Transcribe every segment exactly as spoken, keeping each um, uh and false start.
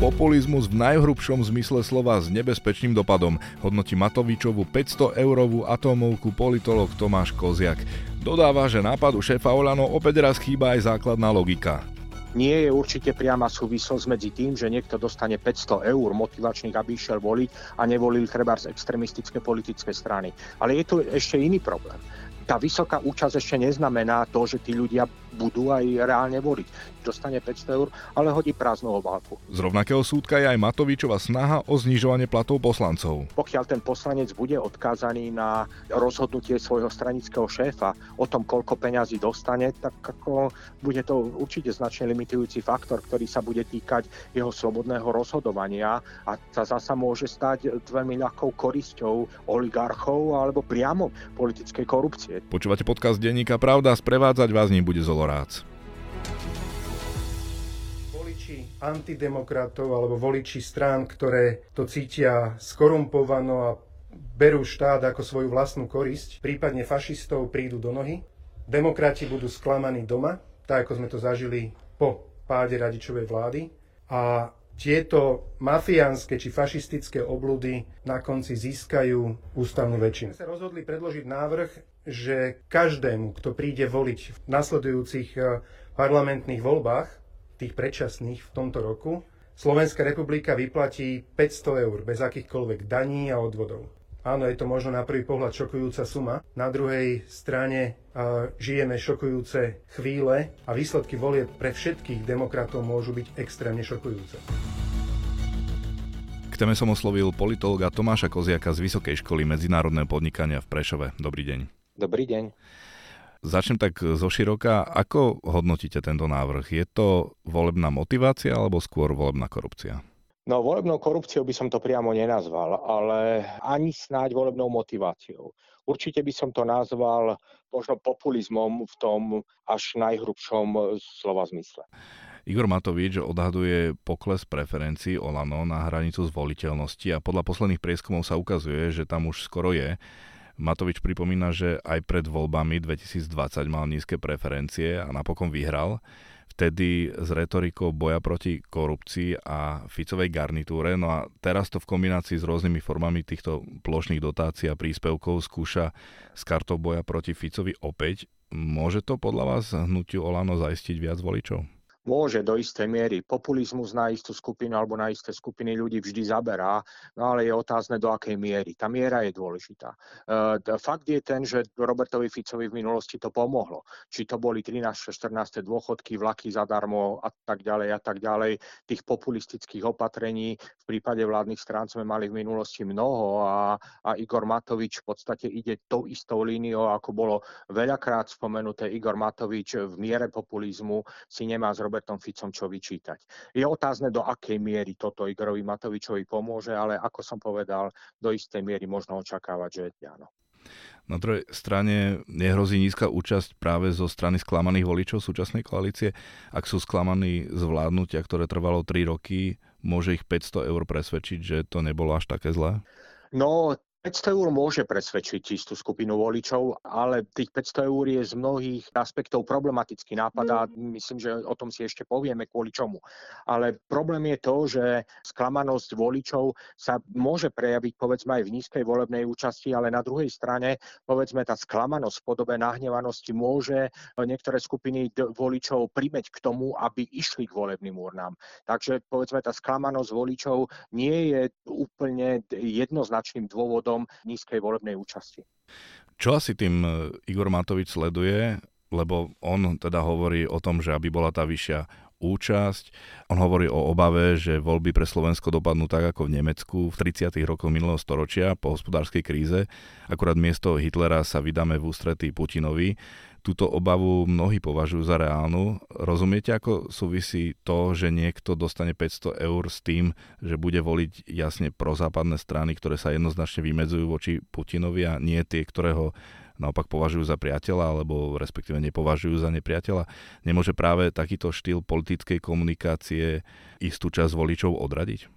Populizmus v najhrubšom zmysle slova s nebezpečným dopadom, hodnotí Matovičovu päťsto eurovú atomovku politolog Tomáš Koziak. Dodáva, že nápadu šéfa Olano opäť raz chýba aj základná logika. Nie je určite priama súvislosť medzi tým, že niekto dostane päťsto eur motivačných, aby išiel voliť a nevolil trebárs extremistické politické strany. Ale je tu ešte iný problém. Tá vysoká účasť ešte neznamená to, že tí ľudia budú aj reálne voliť. Dostane päťsto eur, ale hodí prázdnu obálku. Z rovnakého súdka je aj Matovičova snaha o znižovanie platov poslancov. Pokiaľ ten poslanec bude odkázaný na rozhodnutie svojho stranického šéfa o tom, koľko peňazí dostane, tak ako bude to určite značne limitujúci faktor, ktorý sa bude týkať jeho slobodného rozhodovania a sa zasa môže stať veľmi ľahkou korisťou oligarchov alebo priamo politickej korupcie. Počúvate podcast denníka Pravda, sprevádzať vás ním bude Zolaráč. Voliči antidemokratov alebo voliči strán, ktoré to cítia skorumpovano a berú štát ako svoju vlastnú korisť, prípadne fašistov prídu do nohy. Demokrati budú sklamaní doma, tak ako sme to zažili po páde Radičovej vlády. A tieto mafiánske či fašistické obľudy na konci získajú ústavnú väčšinu. Sa rozhodli predložiť návrh, že každému, kto príde voliť v nasledujúcich parlamentných voľbách, tých predčasných v tomto roku, Slovenská republika vyplatí päťsto eur bez akýchkoľvek daní a odvodov. Áno, je to možno na prvý pohľad šokujúca suma. Na druhej strane uh, žijeme šokujúce chvíle a výsledky volieb pre všetkých demokratov môžu byť extrémne šokujúce. K téme som oslovil politologa Tomáša Koziaka z Vysokej školy medzinárodného podnikania v Prešove. Dobrý deň. Dobrý deň. Začnem tak zoširoka. Ako hodnotíte tento návrh? Je to volebná motivácia alebo skôr volebná korupcia? No, volebnou korupciou by som to priamo nenazval, ale ani snáď volebnou motiváciou. Určite by som to nazval možno populizmom v tom až najhrubšom slova zmysle. Igor Matovič odhaduje pokles preferencií Olano na hranicu zvoliteľnosti a podľa posledných prieskumov sa ukazuje, že tam už skoro je. Matovič pripomína, že aj pred voľbami dvetisícdvadsať mal nízke preferencie a napokon vyhral. Vtedy s retorikou boja proti korupcii a Ficovej garnitúre. No a teraz to v kombinácii s rôznymi formami týchto plošných dotácií a príspevkov skúša s kartou boja proti Ficovi opäť. Môže to podľa vás hnutiu Olano zaistiť viac voličov? Môže do istej miery. Populizmus na istú skupinu alebo na isté skupiny ľudí vždy zaberá, no ale je otázne, do akej miery. Tá miera je dôležitá. E, fakt je ten, že Robertovi Ficovi v minulosti to pomohlo. Či to boli trinásť štrnásť dôchodky, vlaky zadarmo a tak ďalej a tak ďalej. Tých populistických opatrení v prípade vládnych strán sme mali v minulosti mnoho a, a Igor Matovič v podstate ide tou istou líniou, ako bolo veľakrát spomenuté. Igor Matovič v miere populizmu si nemá zrobiť Robertom Ficom čo vyčítať. Je otázne, do akej miery toto Igorovi Matovičovi pomôže, ale ako som povedal, do istej miery možno očakávať, že áno. Na druhej strane nehrozí nízka účasť práve zo strany sklamaných voličov súčasnej koalície. Ak sú sklamaní z vládnutia, ktoré trvalo tri roky, môže ich päťsto eur presvedčiť, že to nebolo až také zlé? No, päťsto eur môže presvedčiť istú skupinu voličov, ale tých päťsto eur je z mnohých aspektov problematický nápad a myslím, že o tom si ešte povieme kvôli čomu. Ale problém je to, že sklamanosť voličov sa môže prejaviť povedzme aj v nízkej volebnej účasti, ale na druhej strane povedzme tá sklamanosť v podobe nahnevanosti môže niektoré skupiny voličov primeť k tomu, aby išli k volebným urnám. Takže povedzme tá sklamanosť voličov nie je úplne jednoznačným dôvodom nízkej volebnej účasti. Čo asi tým Igor Matovič sleduje, lebo on teda hovorí o tom, že aby bola tá vyššia účasť. On hovorí o obave, že voľby pre Slovensko dopadnú tak ako v Nemecku v tridsiatych rokoch minulého storočia po hospodárskej kríze. Akurát miesto Hitlera sa vydáme v ústretí Putinovi. Túto obavu mnohí považujú za reálnu. Rozumiete, ako súvisí to, že niekto dostane päťsto eur s tým, že bude voliť jasne prozápadné strany, ktoré sa jednoznačne vymedzujú voči Putinovi a nie tie, ktoré ho naopak považujú za priateľa, alebo respektíve nepovažujú za nepriateľa? Nemôže práve takýto štýl politickej komunikácie istú časť voličov odradiť?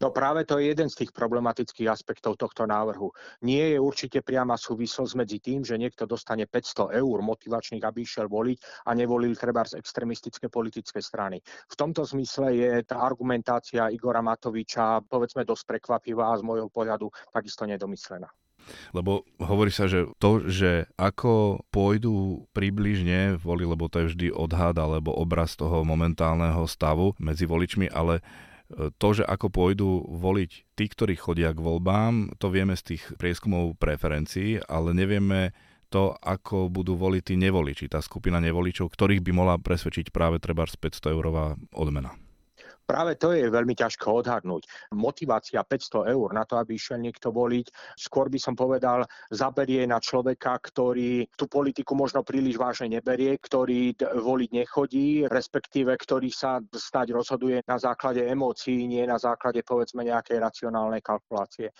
No práve to je jeden z tých problematických aspektov tohto návrhu. Nie je určite priama súvislosť medzi tým, že niekto dostane päťsto eur motivačných, aby išiel voliť a nevolil trebárs extremistické politické strany. V tomto zmysle je tá argumentácia Igora Matoviča, povedzme, dosť prekvapivá a z môjho pohľadu takisto nedomyslená. Lebo hovorí sa, že to, že ako pôjdu približne voli, lebo to je vždy odhad alebo obraz toho momentálneho stavu medzi voličmi, ale to, že ako pôjdu voliť tí, ktorí chodia k voľbám, to vieme z tých prieskumov preferencií, ale nevieme to, ako budú voliť tí nevoliči, tá skupina nevoličov, ktorých by mohla presvedčiť práve trebárs päťsto eurová odmena. Práve to je veľmi ťažko odhadnúť. Motivácia päťsto eur na to, aby išiel niekto voliť, skôr by som povedal, zaberie na človeka, ktorý tú politiku možno príliš vážne neberie, ktorý voliť nechodí, respektíve ktorý sa snáď rozhoduje na základe emócií, nie na základe, povedzme, nejakej racionálnej kalkulácie.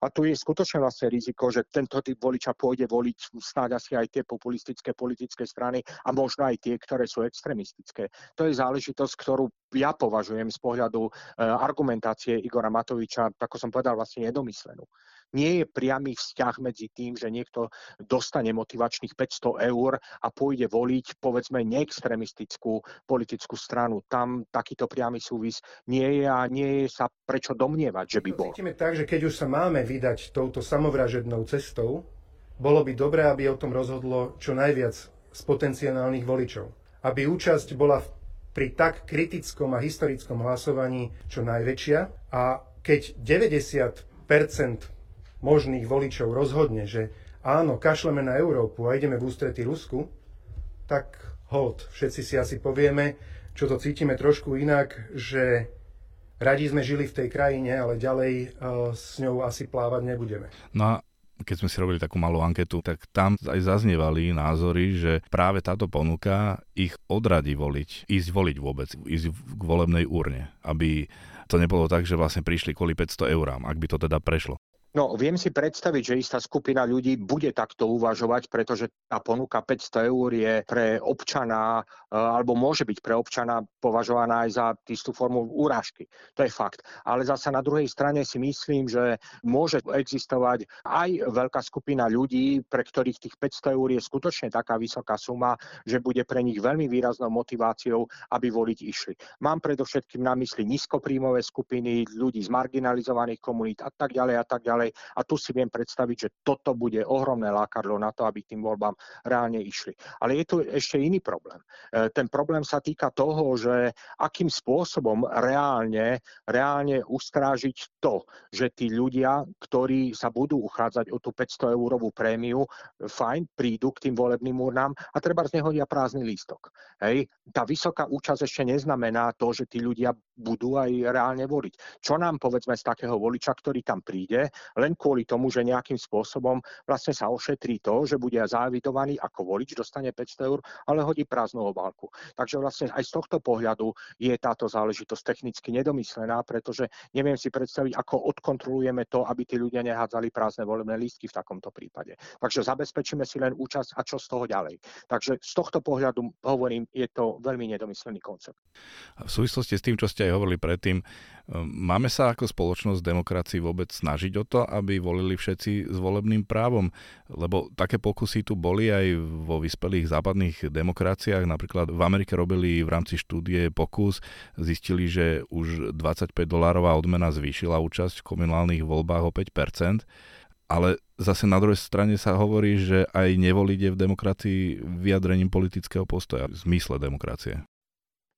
A tu je skutočne vlastne riziko, že tento typ voliča pôjde voliť snáď asi aj tie populistické politické strany a možno aj tie, ktoré sú extremistické. To je záležitosť, ktorú ja považujem z pohľadu argumentácie Igora Matoviča, ako som povedal, vlastne nedomyslenú. Nie je priamy vzťah medzi tým, že niekto dostane motivačných päťsto eur a pôjde voliť, povedzme, neextremistickú politickú stranu. Tam takýto priamy súvis nie je a nie je sa prečo domnievať, že by bol. Vidíme tak, že keď už sa máme vydať touto samovražednou cestou, bolo by dobré, aby o tom rozhodlo čo najviac z potenciálnych voličov. Aby účasť bola pri tak kritickom a historickom hlasovaní čo najväčšia a keď deväťdesiat percent možných voličov rozhodne, že áno, kašleme na Európu a ideme v ústretí Rusku, tak hold, všetci si asi povieme, čo to cítime trošku inak, že radi sme žili v tej krajine, ale ďalej e, s ňou asi plávať nebudeme. No a keď sme si robili takú malú anketu, tak tam aj zaznievali názory, že práve táto ponuka ich odradí voliť, ísť voliť vôbec, ísť k volebnej úrne, aby to nebolo tak, že vlastne prišli kvôli päťsto eurám, ak by to teda prešlo. No, viem si predstaviť, že istá skupina ľudí bude takto uvažovať, pretože tá ponuka päťsto eur je pre občana, alebo môže byť pre občana považovaná aj za istú formu urážky. To je fakt. Ale zasa na druhej strane si myslím, že môže existovať aj veľká skupina ľudí, pre ktorých tých päťsto eur je skutočne taká vysoká suma, že bude pre nich veľmi výraznou motiváciou, aby voliť išli. Mám predovšetkým na mysli nízkopríjmové skupiny, ľudí z marginalizovaných komunít a tak ďalej a tak ďalej. A tu si viem predstaviť, že toto bude ohromné lákadlo na to, aby tým voľbám reálne išli. Ale je tu ešte iný problém. Ten problém sa týka toho, že akým spôsobom reálne, reálne ustrážiť to, že tí ľudia, ktorí sa budú uchádzať o tú päťsto eurovú prémiu, fajn, prídu k tým volebným urnám a treba z nehodia prázdny lístok. Hej. Tá vysoká účasť ešte neznamená to, že tí ľudia budú aj reálne voliť. Čo nám povedzme z takého voliča, ktorý tam príde, len kvôli tomu, že nejakým spôsobom vlastne sa ošetrí to, že bude závidovaný ako volič, dostane päťsto eur, ale hodí prázdnu obálku. Takže vlastne aj z tohto pohľadu je táto záležitosť technicky nedomyslená, pretože neviem si predstaviť, ako odkontrolujeme to, aby tí ľudia nehádzali prázdne volebné lístky v takomto prípade. Takže zabezpečíme si len účasť a čo z toho ďalej. Takže z tohto pohľadu hovorím, je to veľmi nedomyslený koncept. A v súvislosti s tým, čo ste aj hovorili predtým, máme sa ako spoločnosť demokracii vôbec snažiť o to, aby volili všetci s volebným právom, lebo také pokusy tu boli aj vo vyspelých západných demokraciách. Napríklad v Amerike robili v rámci štúdie pokus, zistili, že už dvadsaťpäť dolárová odmena zvýšila účasť v komunálnych voľbách o päť percent, ale zase na druhej strane sa hovorí, že aj nevoliť je v demokracii vyjadrením politického postoja v zmysle demokracie.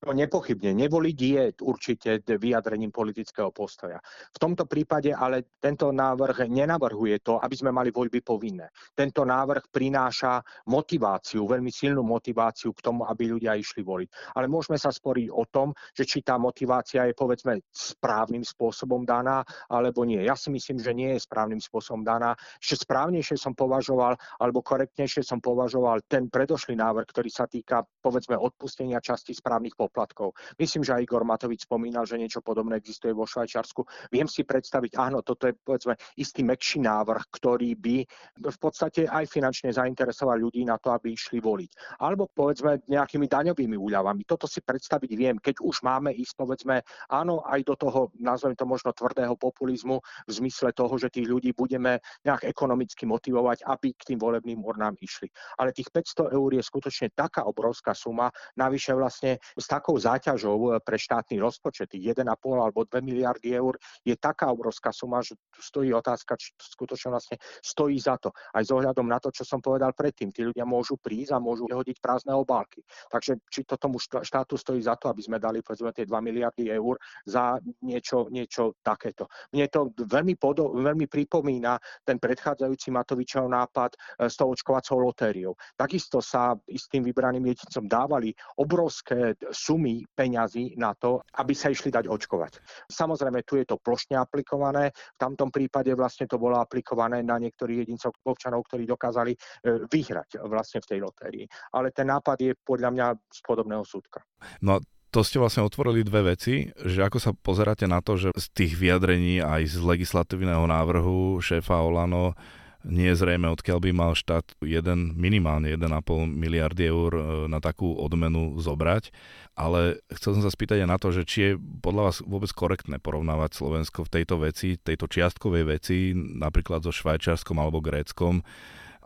No nepochybne, nevoliť je určite vyjadrením politického postoja. V tomto prípade ale tento návrh nenavrhuje to, aby sme mali voľby povinné. Tento návrh prináša motiváciu, veľmi silnú motiváciu k tomu, aby ľudia išli voliť. Ale môžeme sa sporiť o tom, že či tá motivácia je, povedzme, správnym spôsobom daná, alebo nie. Ja si myslím, že nie je správnym spôsobom daná. Ešte správnejšie som považoval, alebo korektnejšie som považoval ten predošlý návrh, ktorý sa týka, povedzme, odpustenia časti správnych poplatkov. poplatkov. Myslím, že aj Igor Matovič spomínal, že niečo podobné existuje vo Švajčiarsku. Viem si predstaviť, áno, toto je povedzme istý mäkší návrh, ktorý by v podstate aj finančne zainteresoval ľudí na to, aby išli voliť. Alebo povedzme nejakými daňovými úľavami. Toto si predstaviť viem, keď už máme ísť povedzme, áno, aj do toho, nazvem to možno tvrdého populizmu v zmysle toho, že tých ľudí budeme nejak ekonomicky motivovať, aby k tým volebným urnám išli. Ale tých päťsto eur je skutočne taká obrovská suma, navyše vlastne s takou záťažou pre štátny rozpočet, jeden a pol alebo dve miliardy eur je taká obrovská suma, že stojí otázka, či to skutočne vlastne stojí za to. Aj s ohľadom na to, čo som povedal predtým, tí ľudia môžu prísť a môžu hodiť prázdne obálky. Takže či to tomu štátu stojí za to, aby sme dali povedzme tie dve miliardy eur za niečo, niečo takéto. Mne to veľmi, podo- veľmi pripomína ten predchádzajúci Matovičov nápad s tou očkovacou lotériou. Takisto sa istým vybraným jedincom dávali obrovské sumy peňazí na to, aby sa išli dať očkovať. Samozrejme, tu je to plošne aplikované. V tamtom prípade vlastne to bolo aplikované na niektorých jedincov občanov, ktorí dokázali vyhrať vlastne v tej lotérii. Ale ten nápad je podľa mňa z podobného súdka. No to ste vlastne otvorili dve veci, že ako sa pozeráte na to, že z tých vyjadrení aj z legislatívneho návrhu šéfa Olano nie je zrejme, odkiaľ by mal štát jeden, minimálne jeden a pol miliardy eur na takú odmenu zobrať. Ale chcel som sa spýtať aj na to, že či je podľa vás vôbec korektné porovnávať Slovensko v tejto veci, tejto čiastkovej veci, napríklad so Švajčiarskom alebo Gréckom,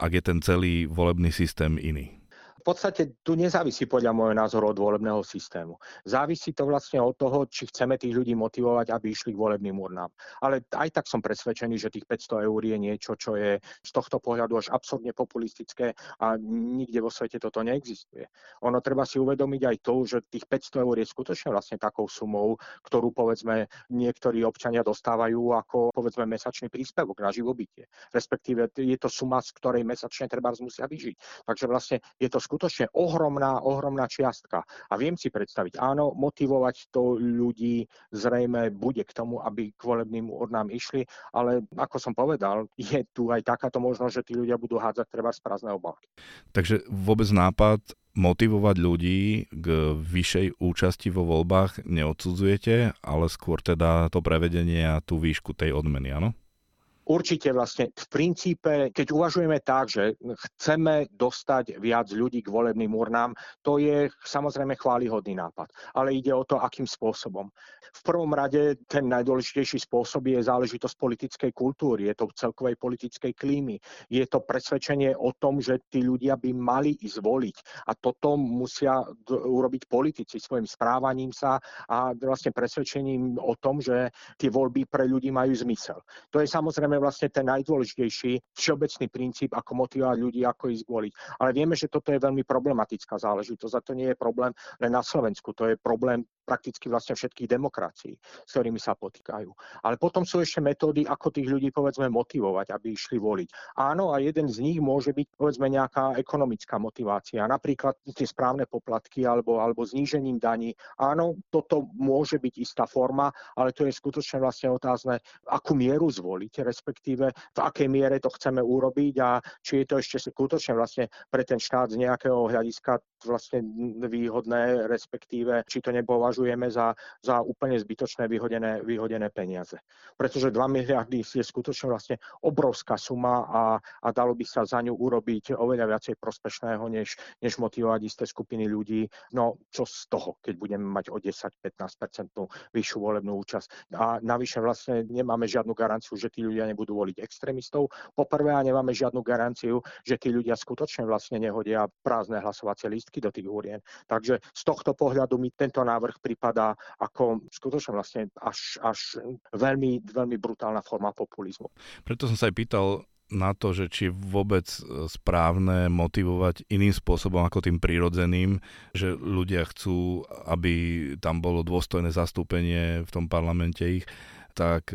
ak je ten celý volebný systém iný. V podstate tu nezávisí podľa môjho názoru od volebného systému. Závisí to vlastne od toho, či chceme tých ľudí motivovať, aby išli k volebným urnám. Ale aj tak som presvedčený, že tých päťsto eur je niečo, čo je z tohto pohľadu až absurdne populistické a nikde vo svete toto neexistuje. Ono treba si uvedomiť aj to, že tých päťsto eur je skutočne vlastne takou sumou, ktorú povedzme niektorí občania dostávajú ako povedzme mesačný príspevok na živobytie. Respektíve je to suma, z ktorej mesačne treba musia vyžiť. Takže vlastne je to skutočne ohromná, ohromná čiastka. A viem si predstaviť, áno, motivovať to ľudí zrejme bude k tomu, aby k volebným urnám išli, ale ako som povedal, je tu aj takáto možnosť, že tí ľudia budú hádzať treba z prázdnej obálky. Takže vôbec nápad motivovať ľudí k vyššej účasti vo voľbách neodsudzujete, ale skôr teda to prevedenie a tú výšku tej odmeny, áno? Určite vlastne v princípe, keď uvažujeme tak, že chceme dostať viac ľudí k volebným urnám, to je samozrejme chválihodný nápad. Ale ide o to, akým spôsobom. V prvom rade ten najdôležitejší spôsob je záležitosť politickej kultúry, je to celkovej politickej klímy. Je to presvedčenie o tom, že tí ľudia by mali ísť voliť. A toto musia urobiť politici svojim správaním sa a vlastne presvedčením o tom, že tie voľby pre ľudí majú zmysel. To je samozrejme vlastne ten najdôležitejší všeobecný princíp, ako motivovať ľudí, ako ísť voliť. Ale vieme, že toto je veľmi problematická záležitosť a to nie je problém len na Slovensku, to je problém prakticky vlastne všetkých demokracií, s ktorými sa potýkajú. Ale potom sú ešte metódy, ako tých ľudí povedzme motivovať, aby išli voliť. Áno, a jeden z nich môže byť povedzme nejaká ekonomická motivácia, napríklad tie správne poplatky alebo, alebo znížením daní. Áno, toto môže byť istá forma, ale to je skutočne vlastne otázne, akú mieru zvoliť, respektíve v akej miere to chceme urobiť a či je to ešte skutočne vlastne pre ten štát z nejakého hľadiska vlastne výhodné, respektíve či to nepovažujeme za, za úplne zbytočné vyhodené, vyhodené peniaze. Pretože dve miliardy je skutočne vlastne obrovská suma a, a dalo by sa za ňu urobiť oveľa viacej prospešného, než, než motivovať isté skupiny ľudí. No čo z toho, keď budeme mať o desať až pätnásť percent vyššiu volebnú účasť. A navyše vlastne nemáme žiadnu garanciu, že tí ľudia nebudú voliť extrémistov. Poprvé a nemáme žiadnu garanciu, že tí ľudia skutočne vlastne nehodia prázdne hlasovacie listy do tých úrien. Takže z tohto pohľadu mi tento návrh pripadá ako skutočne vlastne až, až veľmi, veľmi brutálna forma populizmu. Preto som sa aj pýtal na to, že či vôbec správne motivovať iným spôsobom ako tým prírodzeným, že ľudia chcú, aby tam bolo dôstojné zastúpenie v tom parlamente ich, tak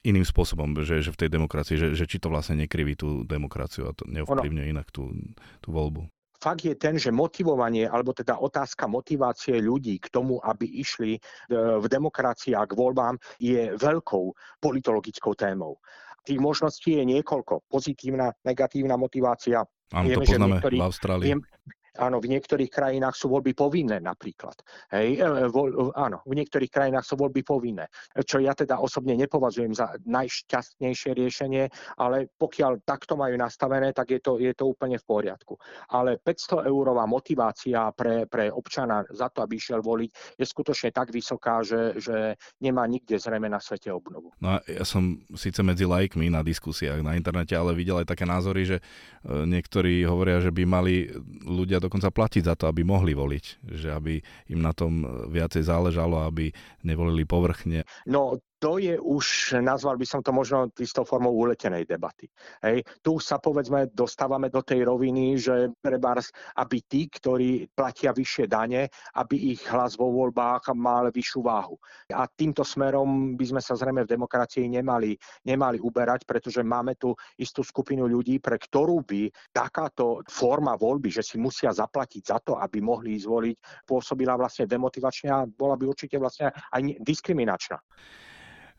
iným spôsobom, že, že v tej demokracii, že, že či to vlastne nekriví tú demokraciu a to neovplyvňuje inak tú, tú voľbu. Fakt je ten, že motivovanie, alebo teda otázka motivácie ľudí k tomu, aby išli v demokracii a k voľbám, je veľkou politologickou témou. Tých možností je niekoľko. Pozitívna, negatívna motivácia. Áno, vieme, to poznáme v Austrálii. Viem, Áno, v niektorých krajinách sú voľby povinné napríklad. Hej, vo, áno, v niektorých krajinách sú voľby povinné, čo ja teda osobne nepovažujem za najšťastnejšie riešenie, ale pokiaľ takto majú nastavené, tak je to, je to úplne v poriadku. Ale päťsto eurová motivácia pre, pre občana za to, aby išiel voliť, je skutočne tak vysoká, že, že nemá nikde zrejme na svete obnovu. No a ja som síce medzi lajkmi na diskusiách na internete, ale videl aj také názory, že niektorí hovoria, že by mali ľudia dokonca platiť za to, aby mohli voliť. Že aby im na tom viacej záležalo, aby nevolili povrchne. No, to je už, nazval by som to možno istou formou uletenej debaty. Hej. Tu sa povedzme dostávame do tej roviny, že prebárs, aby tí, ktorí platia vyššie dane, aby ich hlas vo voľbách mal vyššiu váhu. A týmto smerom by sme sa zrejme v demokracii nemali, nemali uberať, pretože máme tu istú skupinu ľudí, pre ktorú by takáto forma voľby, že si musia zaplatiť za to, aby mohli ísť voliť, pôsobila vlastne demotivačne a bola by určite vlastne aj diskriminačná.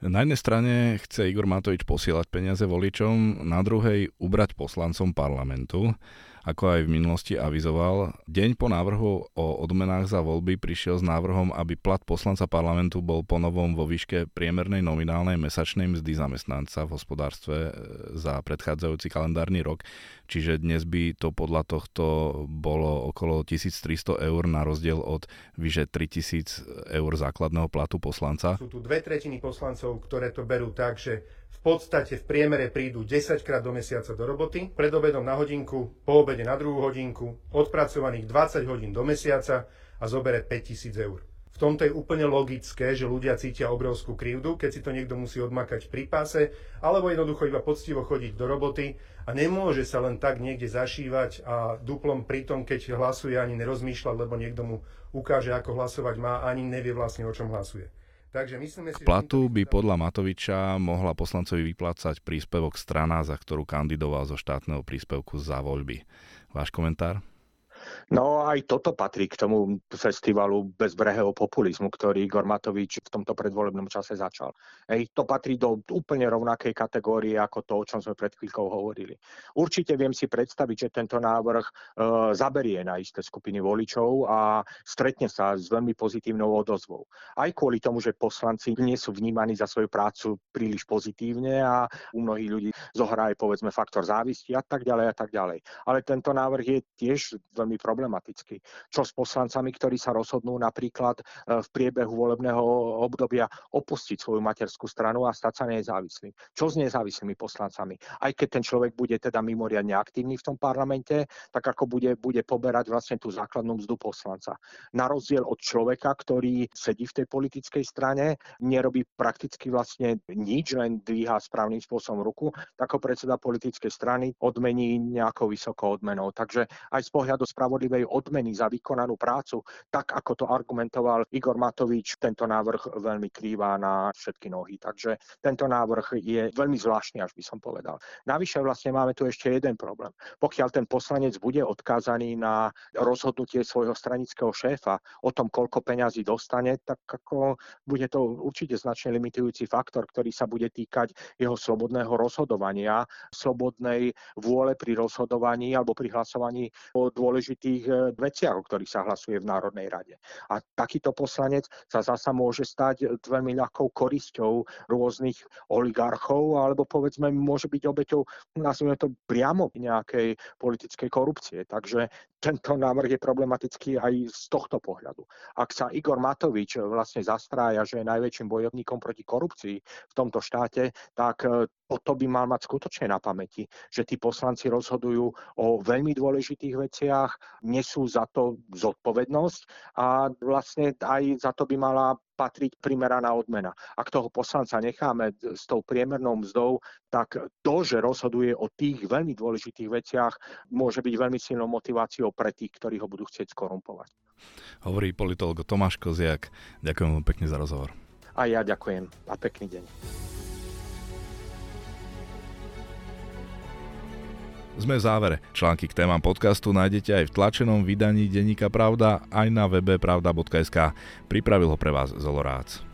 Na jednej strane chce Igor Matovič posielať peniaze voličom, na druhej ubrať poslancom parlamentu. Ako aj v minulosti avizoval, deň po návrhu o odmenách za voľby prišiel s návrhom, aby plat poslanca parlamentu bol ponovom vo výške priemernej nominálnej mesačnej mzdy zamestnanca v hospodárstve za predchádzajúci kalendárny rok. Čiže dnes by to podľa tohto bolo okolo tisíctristo eur na rozdiel od vyše tritisíc eur základného platu poslanca. Sú tu dve tretiny poslancov, ktoré to berú tak, že v podstate v priemere prídu desaťkrát do mesiaca do roboty, pred obedom na hodinku, po obede na druhú hodinku, odpracovaných dvadsať hodín do mesiaca a zobere päťtisíc eur. V tomto je úplne logické, že ľudia cítia obrovskú krivdu, keď si to niekto musí odmakať pri páse, alebo jednoducho iba poctivo chodiť do roboty a nemôže sa len tak niekde zašívať a duplom pritom, keď hlasuje, ani nerozmýšľať, lebo niekto mu ukáže, ako hlasovať má, ani nevie vlastne, o čom hlasuje. Takže myslíme si, k platu by podľa Matoviča mohla poslancovi vyplácať príspevok strana, za ktorú kandidoval zo štátneho príspevku za voľby. Váš komentár? No aj toto patrí k tomu festivalu bezbrehého populizmu, ktorý Igor Matovič v tomto predvolebnom čase začal. Hej, to patrí do úplne rovnakej kategórie ako to, o čom sme pred chvíľkou hovorili. Určite viem si predstaviť, že tento návrh e, zaberie na isté skupiny voličov a stretne sa s veľmi pozitívnou odozvou. Aj kvôli tomu, že poslanci nie sú vnímaní za svoju prácu príliš pozitívne a u mnohých ľudí zohrá aj povedzme faktor závisti a tak ďalej a tak ďalej. Ale tento návrh je tiež veľmi problematicky. Čo s poslancami, ktorí sa rozhodnú napríklad v priebehu volebného obdobia opustiť svoju materskú stranu a stať sa nezávislým? Čo s nezávislými poslancami? Aj keď ten človek bude teda mimoriadne aktívny v tom parlamente, tak ako bude, bude poberať vlastne tú základnú mzdu poslanca. Na rozdiel od človeka, ktorý sedí v tej politickej strane, nerobí prakticky vlastne nič, len dvíha správnym spôsobom ruku, tak ho predseda politickej strany odmení nejakou vysokou odmenou. Takže aj z pohľadu spravodlivej odmeny za vykonanú prácu, tak ako to argumentoval Igor Matovič, tento návrh veľmi klívá na všetky nohy. Takže tento návrh je veľmi zvláštny, až by som povedal. Navyše vlastne máme tu ešte jeden problém. Pokiaľ ten poslanec bude odkázaný na rozhodnutie svojho stranického šéfa o tom, koľko peňazí dostane, tak ako bude to určite značne limitujúci faktor, ktorý sa bude týkať jeho slobodného rozhodovania, slobodnej vôle pri rozhodovaní alebo pri hlasovaní o dôležitosti dôležitých veciach, o ktorých sa hlasuje v Národnej rade. A takýto poslanec sa zasa môže stať veľmi ľahkou korisťou rôznych oligarchov, alebo povedzme môže byť obeťou, nazvime to priamo nejakej politickej korupcie. Takže tento návrh je problematický aj z tohto pohľadu. Ak sa Igor Matovič vlastne zastrája, že je najväčším bojovníkom proti korupcii v tomto štáte, tak toto by mal mať skutočne na pamäti, že tí poslanci rozhodujú o veľmi dôležitých veciach, nesú za to zodpovednosť a vlastne aj za to by mala patriť primeraná odmena. Ak toho poslanca necháme s tou priemernou mzdou, tak to, že rozhoduje o tých veľmi dôležitých veciach, môže byť veľmi silnou motiváciou pre tých, ktorí ho budú chcieť skorumpovať. Hovorí politolog Tomáš Koziak. Ďakujem vám pekne za rozhovor. A ja ďakujem a pekný deň. Sme v závere. Články k témam podcastu nájdete aj v tlačenom vydaní denníka Pravda aj na webe pravda bodka es ká. Pripravil ho pre vás Zolaráč.